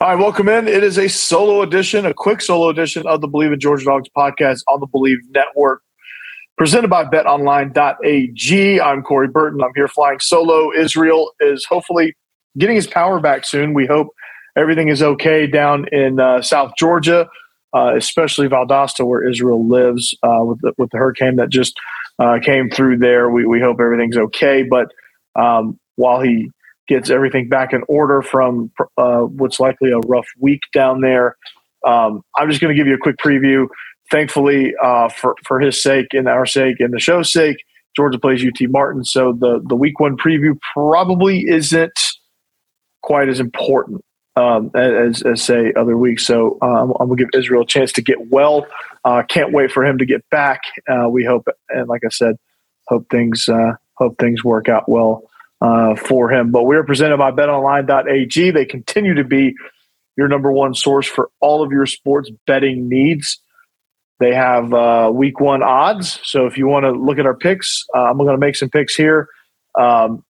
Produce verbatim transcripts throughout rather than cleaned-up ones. All right, welcome in. It is a solo edition, a quick solo edition of the Believe in Georgia Dogs podcast on the Believe Network, presented by betonline.ag. I'm Corey Burton. I'm here flying solo. Israel is hopefully getting his power back soon. We hope everything is okay down in uh, South Georgia, uh, especially Valdosta, where Israel lives, uh, with, the, with the hurricane that just uh, came through there. We, we hope everything's okay, but um, while he gets everything back in order from uh, what's likely a rough week down there. Um, I'm just going to give you a quick preview. Thankfully, uh, for, for his sake and our sake and the show's sake, Georgia plays U T Martin, so the, the week one preview probably isn't quite as important um, as, as, say, other weeks. So um, I'm going to give Israel a chance to get well. Uh, can't wait for him to get back. Uh, we hope, and like I said, hope things uh, hope things work out well Uh, for him. But we're presented by betonline.ag. They continue to be your number one source for all of your sports betting needs. They have uh, week one odds. So if you want to look at our picks, uh, I'm going to make some picks here um,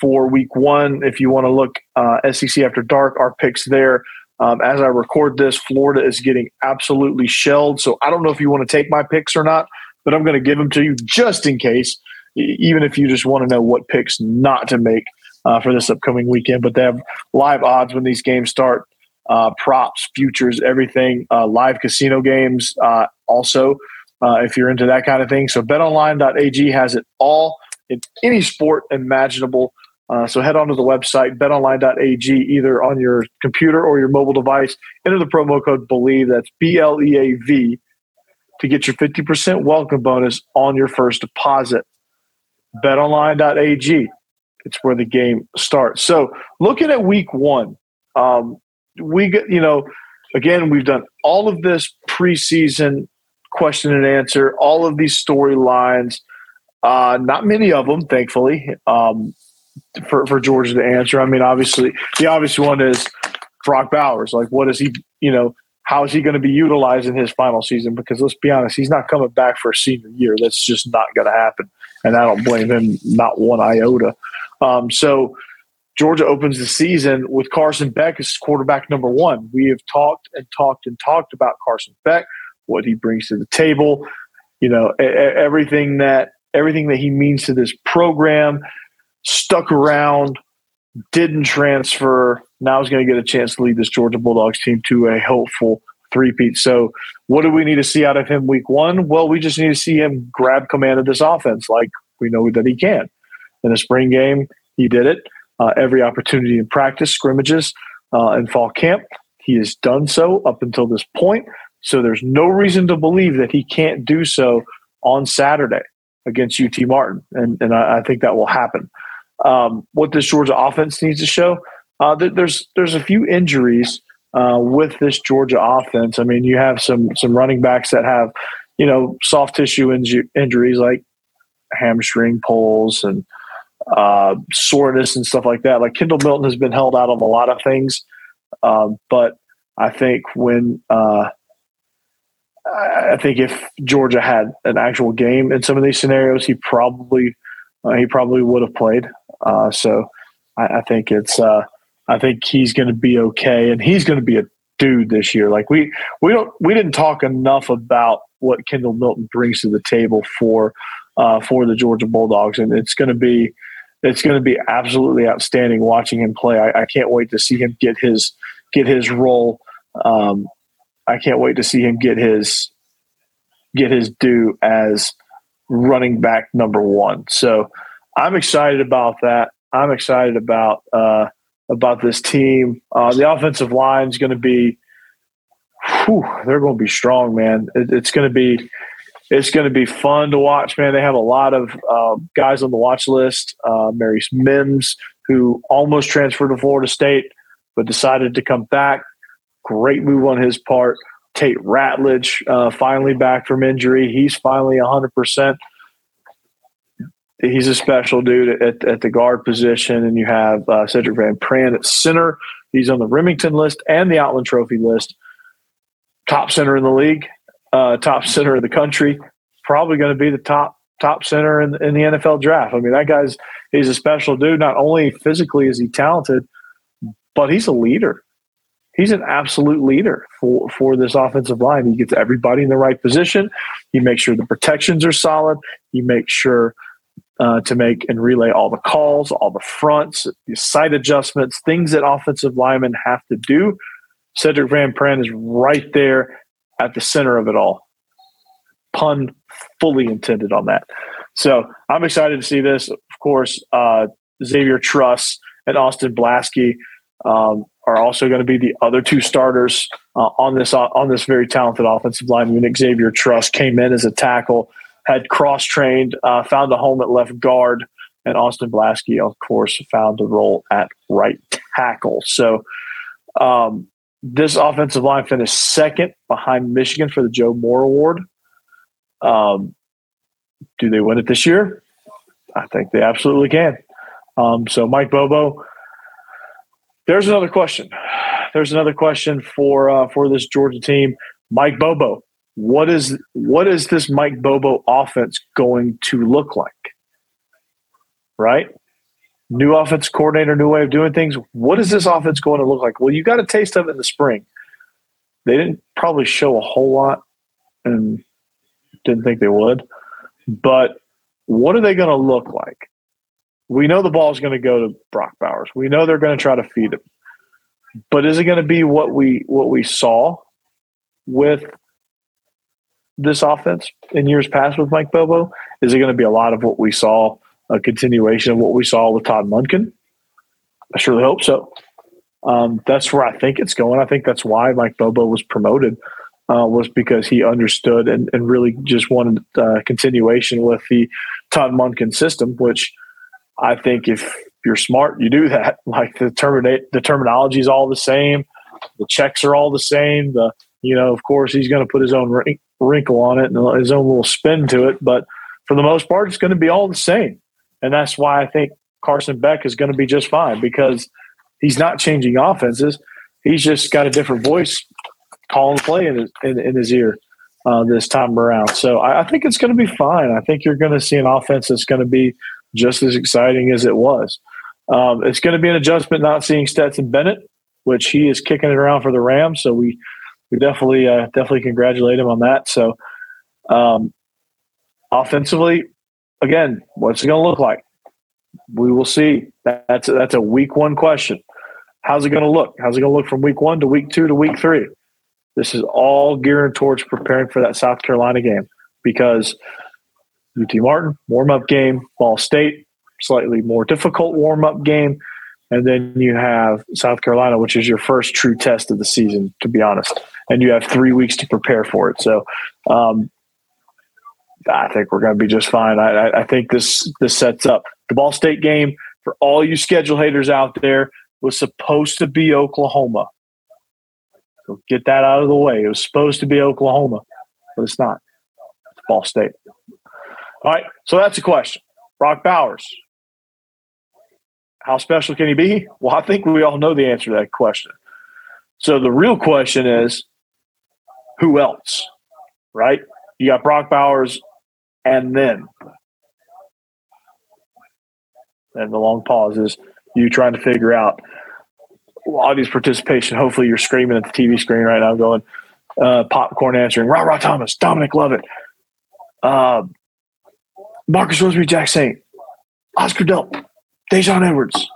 for week one. If you want to look uh, S E C After Dark, our picks there. Um, as I record this, Florida is getting absolutely shelled. So I don't know if you want to take my picks or not, but I'm going to give them to you just in case, even if you just want to know what picks not to make uh, for this upcoming weekend. But they have live odds when these games start, uh, props, futures, everything, uh, live casino games uh, also, uh, if you're into that kind of thing. So betonline.ag has it all in any sport imaginable. Uh, so head on to the website, betonline.ag, either on your computer or your mobile device. Enter the promo code BELIEVE, that's B L E A V, to get your fifty percent welcome bonus on your first deposit. BetOnline.ag, it's where the game starts. So looking at week one, um, we get, you know, again, we've done all of this preseason question and answer, all of these storylines, uh, not many of them, thankfully, um, for, for Georgia to answer. I mean, obviously, the obvious one is Brock Bowers. Like, what is he, you know, how is he going to be utilized in his final season? Because let's be honest, he's not coming back for a senior year. That's just not going to happen. And I don't blame him, not one iota. Um, so Georgia opens the season with Carson Beck as quarterback number one. We have talked and talked and talked about Carson Beck, what he brings to the table, you know, everything that everything that he means to this program. Stuck around, didn't transfer. Now he's going to get a chance to lead this Georgia Bulldogs team to a hopeful three-peat. So what do we need to see out of him week one? Well, we just need to see him grab command of this offense like we know that he can. In the spring game, he did it. Uh, every opportunity in practice, scrimmages, uh, and fall camp, he has done so up until this point. So there's no reason to believe that he can't do so on Saturday against U T Martin, and, and I, I think that will happen. Um, what this Georgia offense needs to show, uh, th- there's there's a few injuries Uh, with this Georgia offense. I mean, you have some some running backs that have, you know, soft tissue inju- injuries like hamstring pulls and uh, soreness and stuff like that. Like Kendall Milton has been held out of a lot of things, um, but I think when uh, I think if Georgia had an actual game in some of these scenarios, he probably uh, he probably would have played. Uh, so I, I think it's. Uh, I think he's going to be okay, and he's going to be a dude this year. Like we, we don't, we didn't talk enough about what Kendall Milton brings to the table for, uh, for the Georgia Bulldogs, and it's going to be, it's going to be absolutely outstanding watching him play. I, I can't wait to see him get his, get his role. Um, I can't wait to see him get his, get his due as running back number one. So I'm excited about that. I'm excited about. Uh, about this team. Uh, the offensive line is going to be, whew, they're going to be strong, man. It, it's going to be, it's going to be fun to watch, man. They have a lot of uh, guys on the watch list. Uh, Marius Mims, who almost transferred to Florida State but decided to come back. Great move on his part. Tate Ratledge, uh, finally back from injury. He's finally one hundred percent. He's a special dude at, at the guard position. And you have uh, Cedric Van Pran at center. He's on the Remington list and the Outland Trophy list. Top center in the league, uh, top center of the country. Probably going to be the top top center in, in the N F L draft. I mean, that guy's he's a special dude. Not only physically is he talented, but he's a leader. He's an absolute leader for, for this offensive line. He gets everybody in the right position. He makes sure the protections are solid. He makes sure uh, to make and relay all the calls, all the fronts, the side adjustments, things that offensive linemen have to do. Cedric Van Pran is right there at the center of it all. Pun fully intended on that. So I'm excited to see this. Of course, uh, Xavier Truss and Austin Blaskey um, are also going to be the other two starters uh, on this uh, on this very talented offensive line. When Xavier Truss came in as a tackle, had cross-trained, uh, found a home at left guard, and Austin Blaskey, of course, found a role at right tackle. So um, this offensive line finished second behind Michigan for the Joe Moore Award. Um, do they win it this year? I think they absolutely can. Um, so Mike Bobo, there's another question. There's another question for uh, for this Georgia team. Mike Bobo, what is what is this Mike Bobo offense going to look like? Right? New offense coordinator, new way of doing things. What is this offense going to look like? Well, you got a taste of it in the spring. They didn't probably show a whole lot and didn't think they would. But what are they going to look like? We know the ball is going to go to Brock Bowers. We know they're going to try to feed him. But is it going to be what we what we saw with this offense in years past with Mike Bobo? Is it going to be a lot of what we saw, a continuation of what we saw with Todd Monken? I surely hope so. Um, that's where I think it's going. I think that's why Mike Bobo was promoted, uh, was because he understood and, and really just wanted uh, continuation with the Todd Monken system, which – I think if you're smart, you do that. Like the termina- the terminology is all the same. The checks are all the same. The, you know, of course, he's going to put his own wrinkle on it and his own little spin to it. But for the most part, it's going to be all the same. And that's why I think Carson Beck is going to be just fine, because he's not changing offenses. He's just got a different voice calling play in his, in, in his ear uh, this time around. So I, I think it's going to be fine. I think you're going to see an offense that's going to be just as exciting as it was. Um, it's going to be an adjustment not seeing Stetson Bennett, which he is kicking it around for the Rams. So we we definitely uh, definitely congratulate him on that. So um, offensively, again, what's it going to look like? We will see. That's a, that's a week one question. How's it going to look? How's it going to look from week one to week two to week three? This is all geared towards preparing for that South Carolina game, because – U T Martin, warm-up game. Ball State, slightly more difficult warm-up game. And then you have South Carolina, which is your first true test of the season, to be honest. And you have three weeks to prepare for it. So um, I think we're going to be just fine. I, I, I think this this sets up the Ball State game. For all you schedule haters out there, was supposed to be Oklahoma. So get that out of the way. It was supposed to be Oklahoma, but it's not. It's Ball State. All right, so that's a question. Brock Bowers, how special can he be? Well, I think we all know the answer to that question. So the real question is, who else, right? You got Brock Bowers and then. And the long pause is you trying to figure out audience participation. Hopefully you're screaming at the T V screen right now going, uh, popcorn answering, Ra-Ra Thomas, Dominic Lovett, uh, Marcus Roseby, Jack Saint, Oscar Delp, Dejon Edwards.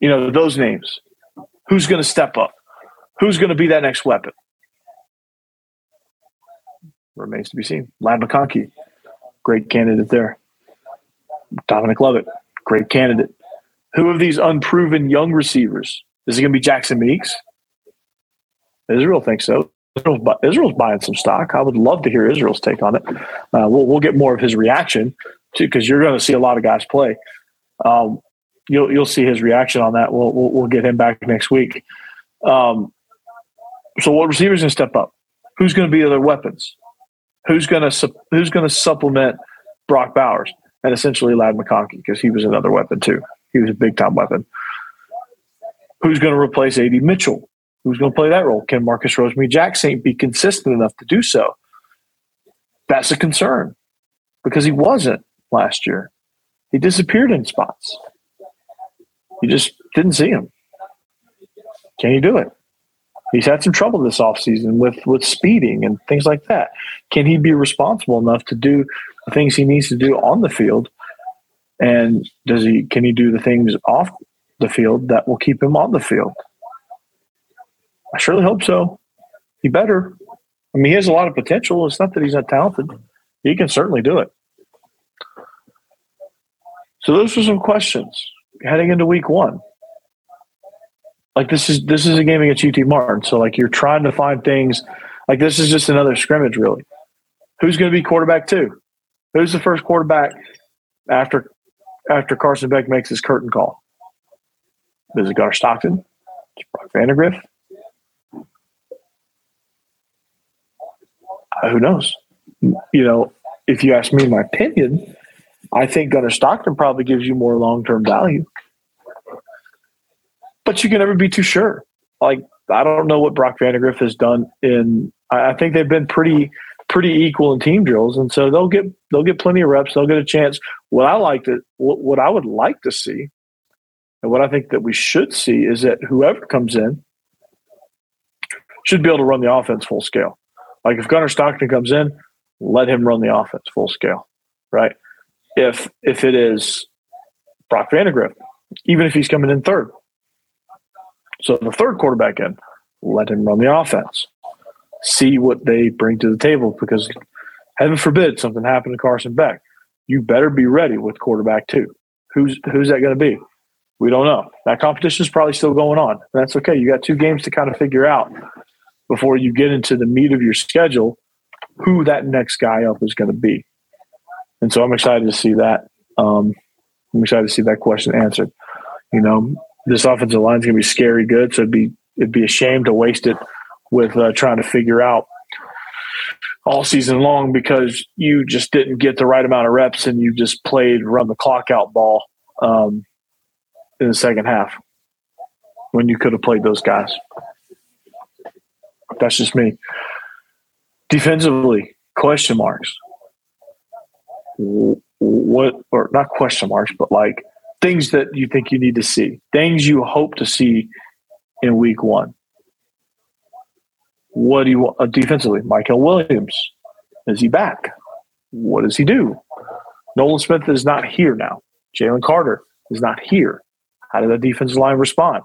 You know, those names. Who's going to step up? Who's going to be that next weapon? Remains to be seen. Ladd McConkey, great candidate there. Dominic Lovett, great candidate. Who of these unproven young receivers? Is it going to be Jackson Meeks? Israel thinks so. Israel's, Israel's buying some stock. I would love to hear Israel's take on it. Uh, we'll, we'll get more of his reaction too, because you're going to see a lot of guys play. Um, you'll you'll see his reaction on that. We'll we'll, we'll get him back next week. Um, so what receivers going to step up? Who's going to be their weapons? Who's going to su- who's going to supplement Brock Bowers and essentially Ladd McConkey, because he was another weapon too. He was a big time weapon. Who's going to replace A D Mitchell? Who's going to play that role? Can Marcus Rosemy Jackson be consistent enough to do so? That's a concern because he wasn't last year. He disappeared in spots. You just didn't see him. Can he do it? He's had some trouble this offseason with, with speeding and things like that. Can he be responsible enough to do the things he needs to do on the field? And does he? Can he do the things off the field that will keep him on the field? I surely hope so. He better. I mean, he has a lot of potential. It's not that he's not talented. He can certainly do it. So those were some questions heading into week one. Like this is this is a game against U T Martin. So like you're trying to find things. Like this is just another scrimmage, really. Who's going to be quarterback two? Who's the first quarterback after after Carson Beck makes his curtain call? Is it Gunnar Stockton? Is it Brock Vandagriff? Who knows? You know, if you ask me my opinion, I think Gunnar Stockton probably gives you more long-term value. But you can never be too sure. Like, I don't know what Brock Vandagriff has done in – I think they've been pretty pretty equal in team drills, and so they'll get they'll get plenty of reps. They'll get a chance. What I like to, what I would like to see and what I think that we should see is that whoever comes in should be able to run the offense full scale. Like if Gunnar Stockton comes in, let him run the offense full scale, right? If if it is Brock Vandagriff, even if he's coming in third. So the third quarterback in, let him run the offense. See what they bring to the table because heaven forbid something happened to Carson Beck. You better be ready with quarterback two. Who's who's that going to be? We don't know. That competition is probably still going on. That's okay. You got two games to kind of figure out before you get into the meat of your schedule, who that next guy up is going to be. And so I'm excited to see that. Um, I'm excited to see that question answered. You know, this offensive line is going to be scary good, so it'd be it'd be a shame to waste it with uh, trying to figure out all season long because you just didn't get the right amount of reps and you just played run the clock out ball um, in the second half when you could have played those guys. That's just me. Defensively, question marks. What, or not question marks, but like things that you think you need to see, things you hope to see in week one. What do you want uh, defensively? Michael Williams, is he back? What does he do? Nolan Smith is not here now. Jalen Carter is not here. How did the defensive line respond?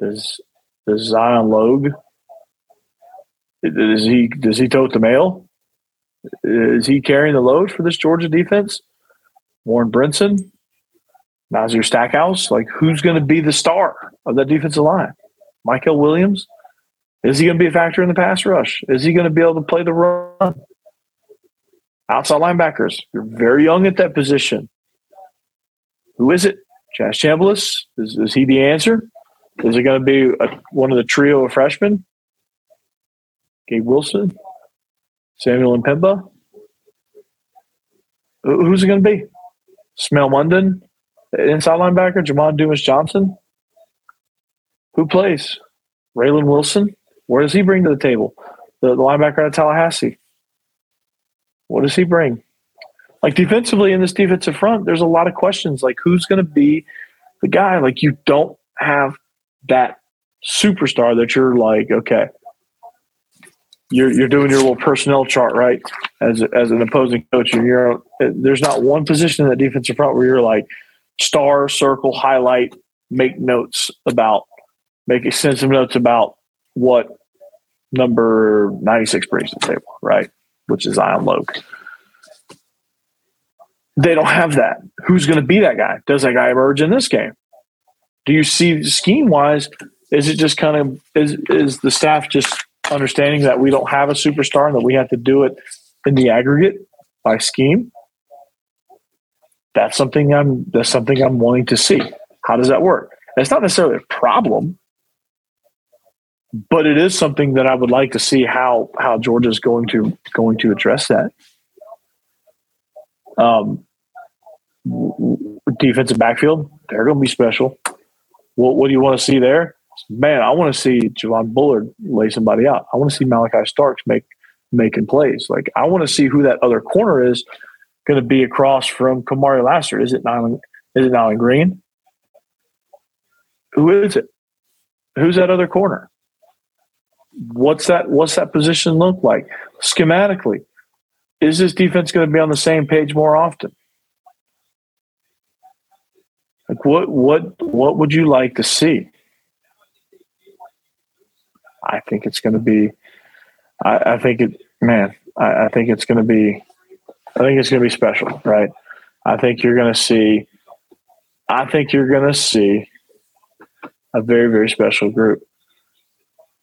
Does Does Zion Logue, does he, does he tote the mail? Is he carrying the load for this Georgia defense? Warren Brinson, Nazir Stackhouse, like who's going to be the star of that defensive line? Michael Williams, is he going to be a factor in the pass rush? Is he going to be able to play the run? Outside linebackers, you're very young at that position. Who is it? Chas Chambliss, is, is he the answer? Is it going to be a, one of the trio of freshmen? Gabe Wilson? Samuel Mpemba? Who's it going to be? Smell Munden? Inside linebacker? Jamon Dumas-Johnson? Who plays? Raylan Wilson? Where does he bring to the table? The, the linebacker out of Tallahassee? What does he bring? Like defensively in this defensive front, there's a lot of questions. Like who's going to be the guy? Like you don't have that superstar that you're like, okay, you're you're doing your little personnel chart, right? As a, as an opposing coach, and you're there's not one position in that defensive front where you're like star, circle, highlight, make notes about, make extensive notes about what number ninety-six brings to the table, right? Which is Zion Logue. They don't have that. Who's going to be that guy? Does that guy emerge in this game? Do you see scheme-wise, is it just kind of is, – is the staff just understanding that we don't have a superstar and that we have to do it in the aggregate by scheme? That's something I'm that's something I'm wanting to see. How does that work? And it's not necessarily a problem, but it is something that I would like to see how how Georgia's going to going to address that. Um, defensive backfield, they're going to be special. What, what do you want to see there? Man, I want to see Javon Bullard lay somebody out. I want to see Malachi Starks make making plays. Like, I want to see who that other corner is going to be across from Kamari Laster. Is it Nylon, is it Nylon Green? Who is it? Who's that other corner? What's that? What's that position look like schematically? Is this defense going to be on the same page more often? Like, what, what, what would you like to see? I think it's going to be. I, I think it, man. I, I think it's going to be. I think it's going to be special, right? I think you're going to see. I think you're going to see a very, very special group.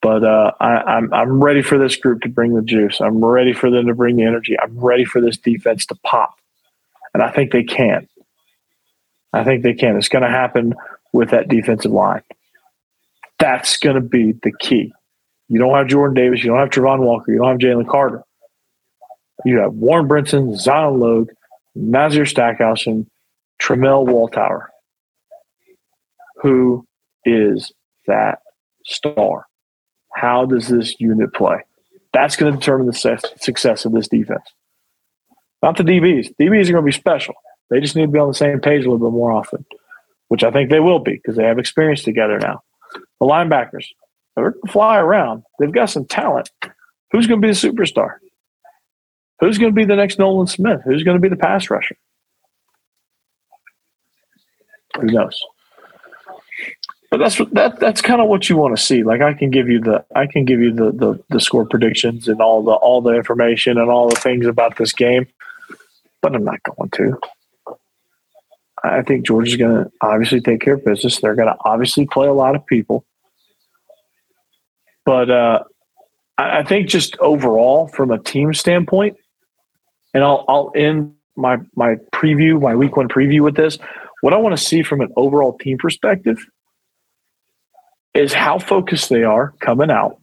But uh, I, I'm I'm ready for this group to bring the juice. I'm ready for them to bring the energy. I'm ready for this defense to pop, and I think they can. I think they can. It's going to happen with that defensive line. That's going to be the key. You don't have Jordan Davis. You don't have Travon Walker. You don't have Jalen Carter. You have Warren Brinson, Zion Logue, Nazir Stackhouse, and Tremel Waltower. Who is that star? How does this unit play? That's going to determine the success of this defense. Not the D Bs. D Bs are going to be special. They just need to be on the same page a little bit more often, which I think they will be because they have experience together now. The linebackers, they're going to fly around. They've got some talent. Who's going to be the superstar? Who's going to be the next Nolan Smith? Who's going to be the pass rusher? Who knows? But that's that. That's kind of what you want to see. Like, I can give you the I can give you the, the the score predictions and all the all the information and all the things about this game, but I'm not going to. I think Georgia's going to obviously take care of business. They're going to obviously play a lot of people, but uh, I, I think just overall from a team standpoint, and I'll I'll end my my preview my week one preview with this. What I want to see from an overall team perspective is how focused they are coming out.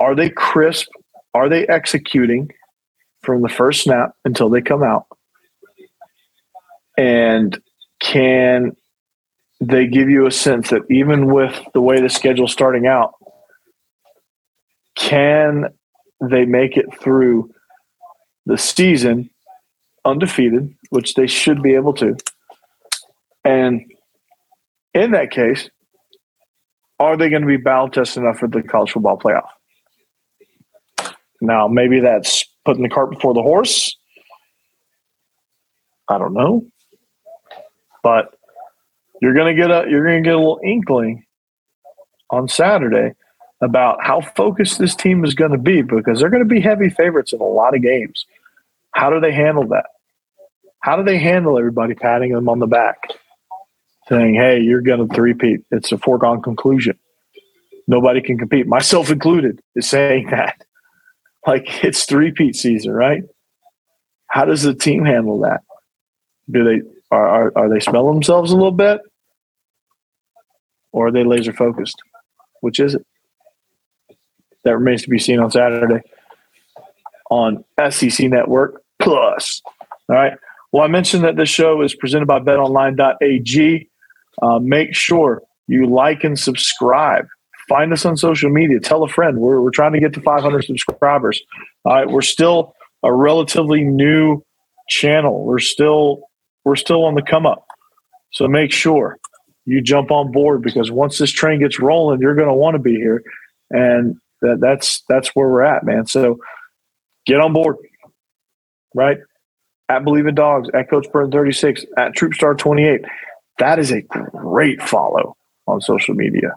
Are they crisp? Are they executing from the first snap until they come out? And can they give you a sense that even with the way the schedule's starting out, can they make it through the season undefeated, which they should be able to? And in that case, are they going to be battle-tested enough for the college football playoff? Now, maybe that's putting the cart before the horse. I don't know. But you're going to get a you're going to get a little inkling on Saturday about how focused this team is going to be because they're going to be heavy favorites in a lot of games. How do they handle that? How do they handle everybody patting them on the back? Saying, hey, you're going to three-peat. It's a foregone conclusion. Nobody can compete, myself included, is saying that. Like, it's three-peat season, right? How does the team handle that? Do they are, are are they smelling themselves a little bit? Or are they laser-focused? Which is it? That remains to be seen on Saturday on S E C Network Plus. All right. Well, I mentioned that this show is presented by bet online dot a g. Uh, make sure you like and subscribe. Find us on social media. Tell a friend. We're we're trying to get to five hundred subscribers. All right, we're still a relatively new channel. We're still we're still on the come up. So make sure you jump on board because once this train gets rolling, you're going to want to be here, and that, that's that's where we're at, man. So get on board, right? At Believe in Dogs, at Coach Burton thirty-six, at Troopstar twenty-eight. That is a great follow on social media.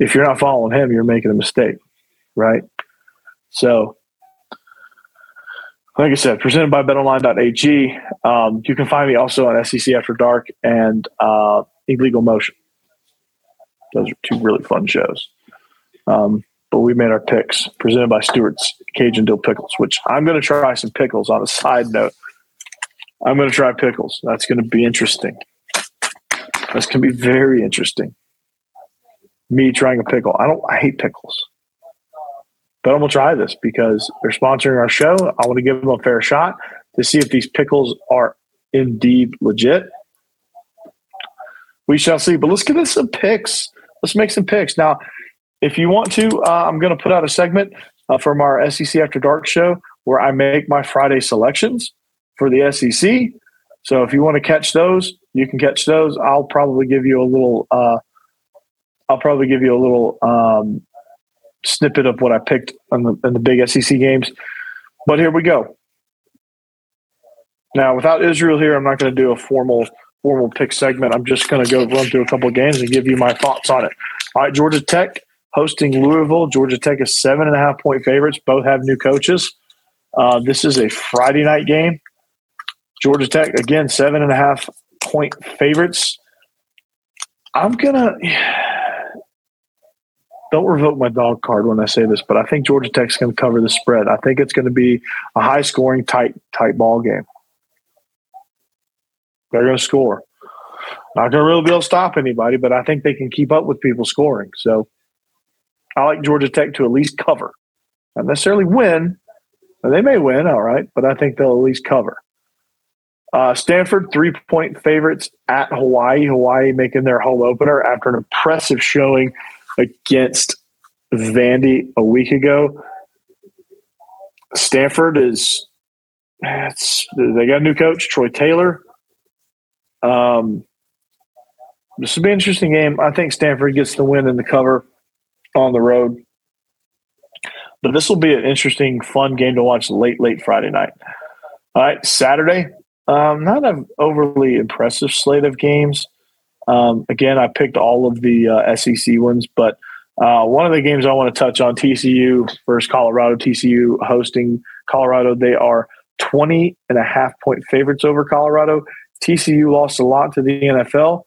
If you're not following him, you're making a mistake, right? So Like I said, presented by betonline.ag. Um, you can find me also on S E C After Dark and uh, Illegal Motion. Those are two really fun shows. Um, but we made our picks presented by Stewart's Cajun Dill Pickles, which I'm going to try some pickles on a side note. I'm going to try pickles. That's going to be interesting. That's going to be very interesting. Me trying a pickle. I don't. I hate pickles. But I'm going to try this because they're sponsoring our show. I want to give them a fair shot to see if these pickles are indeed legit. We shall see. But let's give us some picks. Let's make some picks. Now, if you want to, uh, I'm going to put out a segment uh, from our S E C After Dark show where I make my Friday selections for the S E C. So if you want to catch those, you can catch those. I'll probably give you a little uh, – I'll probably give you a little um, – snippet of what I picked on the, in the big S E C games. But here we go. Now, without Israel here, I'm not going to do a formal formal pick segment. I'm just going to go run through a couple of games and give you my thoughts on it. All right, Georgia Tech hosting Louisville. Georgia Tech is seven and a half point favorites. Both have new coaches. Uh, this is a Friday night game. Georgia Tech, again, seven and a half point favorites. I'm going to... Don't revoke my dog card when I say this, but I think Georgia Tech's going to cover the spread. I think it's going to be a high-scoring, tight, tight ball game. They're going to score. Not going to really be able to stop anybody, but I think they can keep up with people scoring. So I like Georgia Tech to at least cover. Not necessarily win. They may win, all right, but I think they'll at least cover. Uh, Stanford, three-point favorites at Hawaii. Hawaii making their home opener after an impressive showing against Vandy a week ago. Stanford is it's, they got a new coach, Troy Taylor. Um, this will be an interesting game. I think Stanford gets the win and the cover on the road. But this will be an interesting, fun game to watch late, late Friday night. All right, Saturday, um, not an overly impressive slate of games. Um, again, I picked all of the uh, S E C ones, but uh, one of the games I want to touch on, T C U versus Colorado. T C U hosting Colorado. They are twenty and a half point favorites over Colorado. T C U lost a lot to the N F L.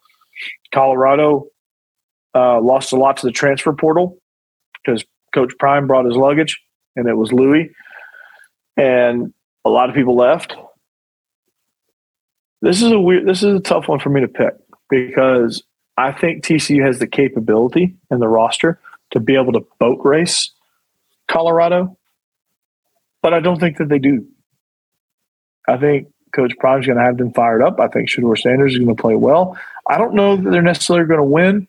Colorado uh, lost a lot to the transfer portal because Coach Prime brought his luggage, and it was Louis, and a lot of people left. This is a weird. This is a tough one for me to pick, because I think T C U has the capability and the roster to be able to boat race Colorado, but I don't think that they do. I think Coach Prime's going to have them fired up. I think Shador Sanders is going to play well. I don't know that they're necessarily going to win,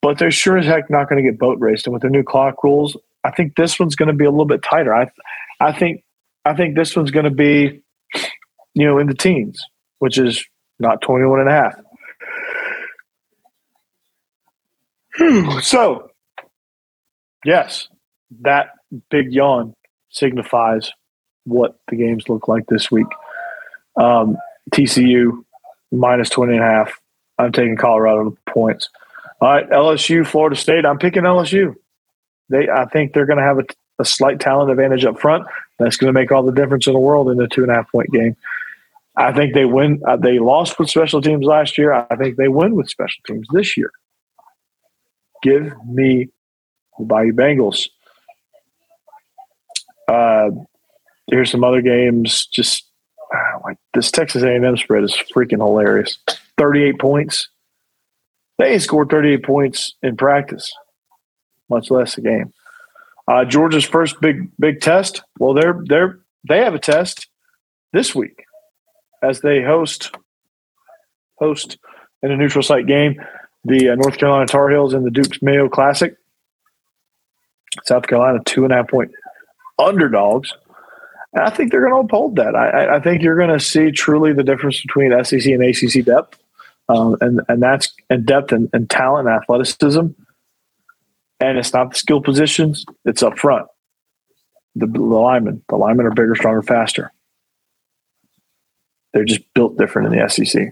but they're sure as heck not going to get boat raced. And with their new clock rules, I think this one's going to be a little bit tighter. I, I think, I think this one's going to be, you know, in the teens, which is not twenty-one and a half. So, yes, that big yawn signifies what the games look like this week. Um, T C U, minus twenty and a half. I'm taking Colorado to points. All right, L S U, Florida State. I'm picking L S U. They, I think they're going to have a, a slight talent advantage up front. That's going to make all the difference in the world in a two-and-a-half-point game. I think they win. Uh, they lost with special teams last year. I think they win with special teams this year. Give me the Bayou Bengals. Uh, here's some other games. Just uh, like this Texas A and M spread is freaking hilarious. thirty-eight points. They scored thirty-eight points in practice, much less a game. Uh, Georgia's first big big test. Well, they're they're they have a test this week as they host host in a neutral site game the uh, North Carolina Tar Heels in the Duke's Mayo Classic. South Carolina, two-and-a-half-point underdogs. And I think they're going to uphold that. I, I think you're going to see truly the difference between S E C and A C C depth, um, and, and that's and depth and, and talent and athleticism. And it's not the skill positions. It's up front. The, the linemen. The linemen are bigger, stronger, faster. They're just built different in the S E C.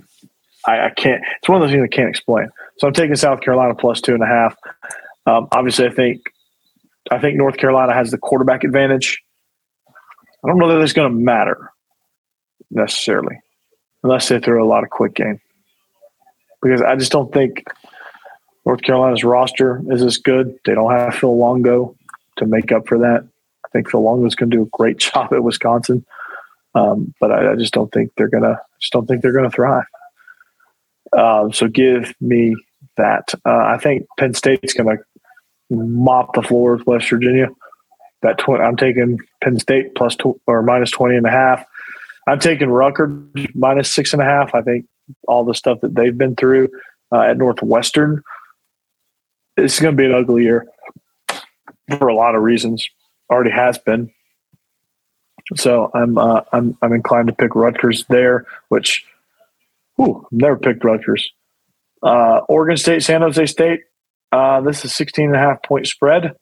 I, I can't – it's one of those things I can't explain. So I'm taking South Carolina plus two and a half. Um, obviously, I think I think North Carolina has the quarterback advantage. I don't know that it's going to matter necessarily unless they throw a lot of quick game, because I just don't think North Carolina's roster is as good. They don't have Phil Longo to make up for that. I think Phil Longo's going to do a great job at Wisconsin, um, but I, I just don't think they're going to just don't think they're going to thrive. Um, so give me that. Uh, I think Penn State's going to mop the floor with West Virginia. That tw- I'm taking Penn State plus tw- or minus twenty and a half. I'm taking Rucker minus six and a half. I think all the stuff that they've been through uh, at Northwestern, it's going to be an ugly year for a lot of reasons. Already has been. So I'm uh, I'm I'm inclined to pick Rutgers there, which. Ooh, I've never picked Rutgers. Uh, Oregon State, San Jose State. Uh, this is sixteen and a half point spread.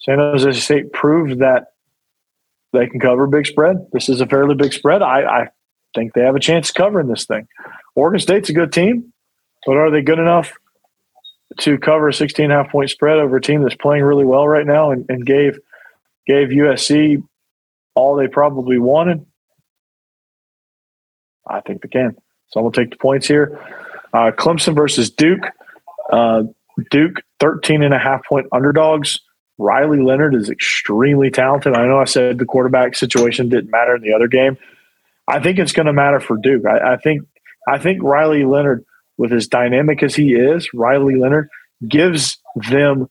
San Jose State proved that they can cover big spread. This is a fairly big spread. I, I think they have a chance of covering this thing. Oregon State's a good team, but are they good enough to cover a sixteen and a half point spread over a team that's playing really well right now and, and gave gave U S C all they probably wanted? I think they can. So I'm going to take the points here. Uh, Clemson versus Duke. Uh, Duke, thirteen and a half point underdogs. Riley Leonard is extremely talented. I know I said the quarterback situation didn't matter in the other game. I think it's going to matter for Duke. I, I think I think Riley Leonard, with as dynamic as he is, Riley Leonard gives them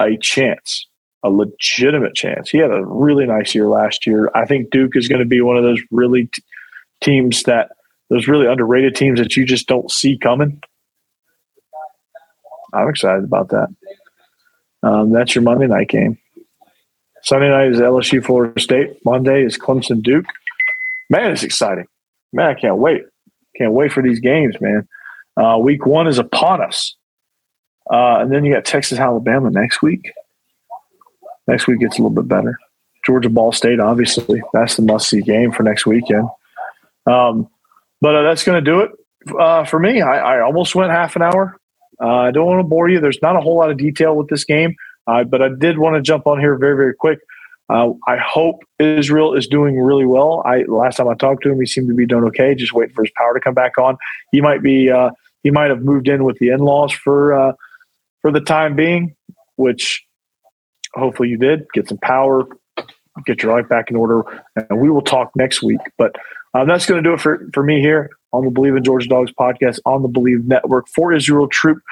a chance, a legitimate chance. He had a really nice year last year. I think Duke is going to be one of those really t- teams that those really underrated teams that you just don't see coming. I'm excited about that. Um, that's your Monday night game. Sunday night is L S U Florida State. Monday is Clemson Duke. Man, it's exciting. Man, I can't wait. Can't wait for these games, man. Uh, week one is upon us. Uh, and then you got Texas Alabama next week. Next week gets a little bit better. Georgia Ball State, obviously. That's the must-see game for next weekend. Um, But uh, that's going to do it uh, for me. I, I almost went half an hour. Uh, I don't want to bore you. There's not a whole lot of detail with this game, uh, but I did want to jump on here very, very quick. Uh, I hope Israel is doing really well. I last time I talked to him, he seemed to be doing okay, just waiting for his power to come back on. He might be. Uh, he might have moved in with the in-laws for uh, for the time being, which hopefully you did. Get some power, get your life back in order, and we will talk next week. But Um, that's going to do it for, for me here on the Believe in Georgia Dogs podcast on the Believe Network for Israel Troop.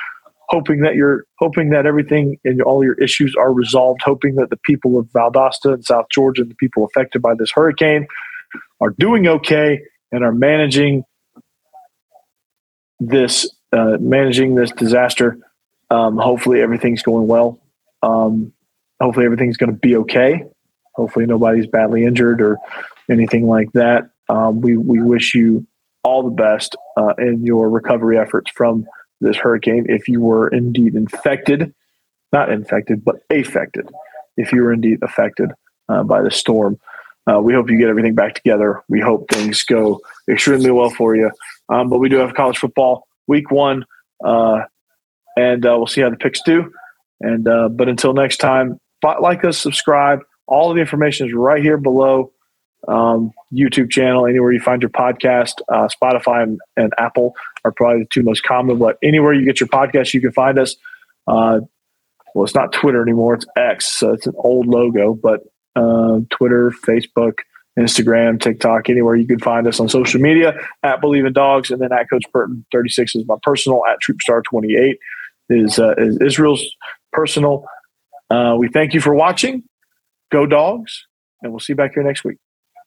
Hoping that you're hoping that everything and all your issues are resolved. Hoping that the people of Valdosta and South Georgia and the people affected by this hurricane are doing okay and are managing this uh, managing this disaster. Um, hopefully everything's going well. Um, hopefully everything's going to be okay. Hopefully nobody's badly injured or anything like that. Um, we, we wish you all the best uh, in your recovery efforts from this hurricane. If you were indeed infected, not infected, but affected, if you were indeed affected uh, by the storm, uh, we hope you get everything back together. We hope things go extremely well for you. Um, but we do have college football week one, uh, and uh, we'll see how the picks do. And uh, but until next time, like us, subscribe. All of the information is right here below. Um, YouTube channel, anywhere you find your podcast, uh, Spotify and, and Apple are probably the two most common, but anywhere you get your podcast, you can find us. Uh, well, it's not Twitter anymore. It's X. So it's an old logo, but, uh, Twitter, Facebook, Instagram, TikTok, anywhere you can find us on social media at Believe in Dogs. And then at Coach Burton thirty-six is my personal, at Troopstar twenty-eight is, uh, is Israel's personal. Uh, we thank you for watching. Go Dogs. And we'll see you back here next week.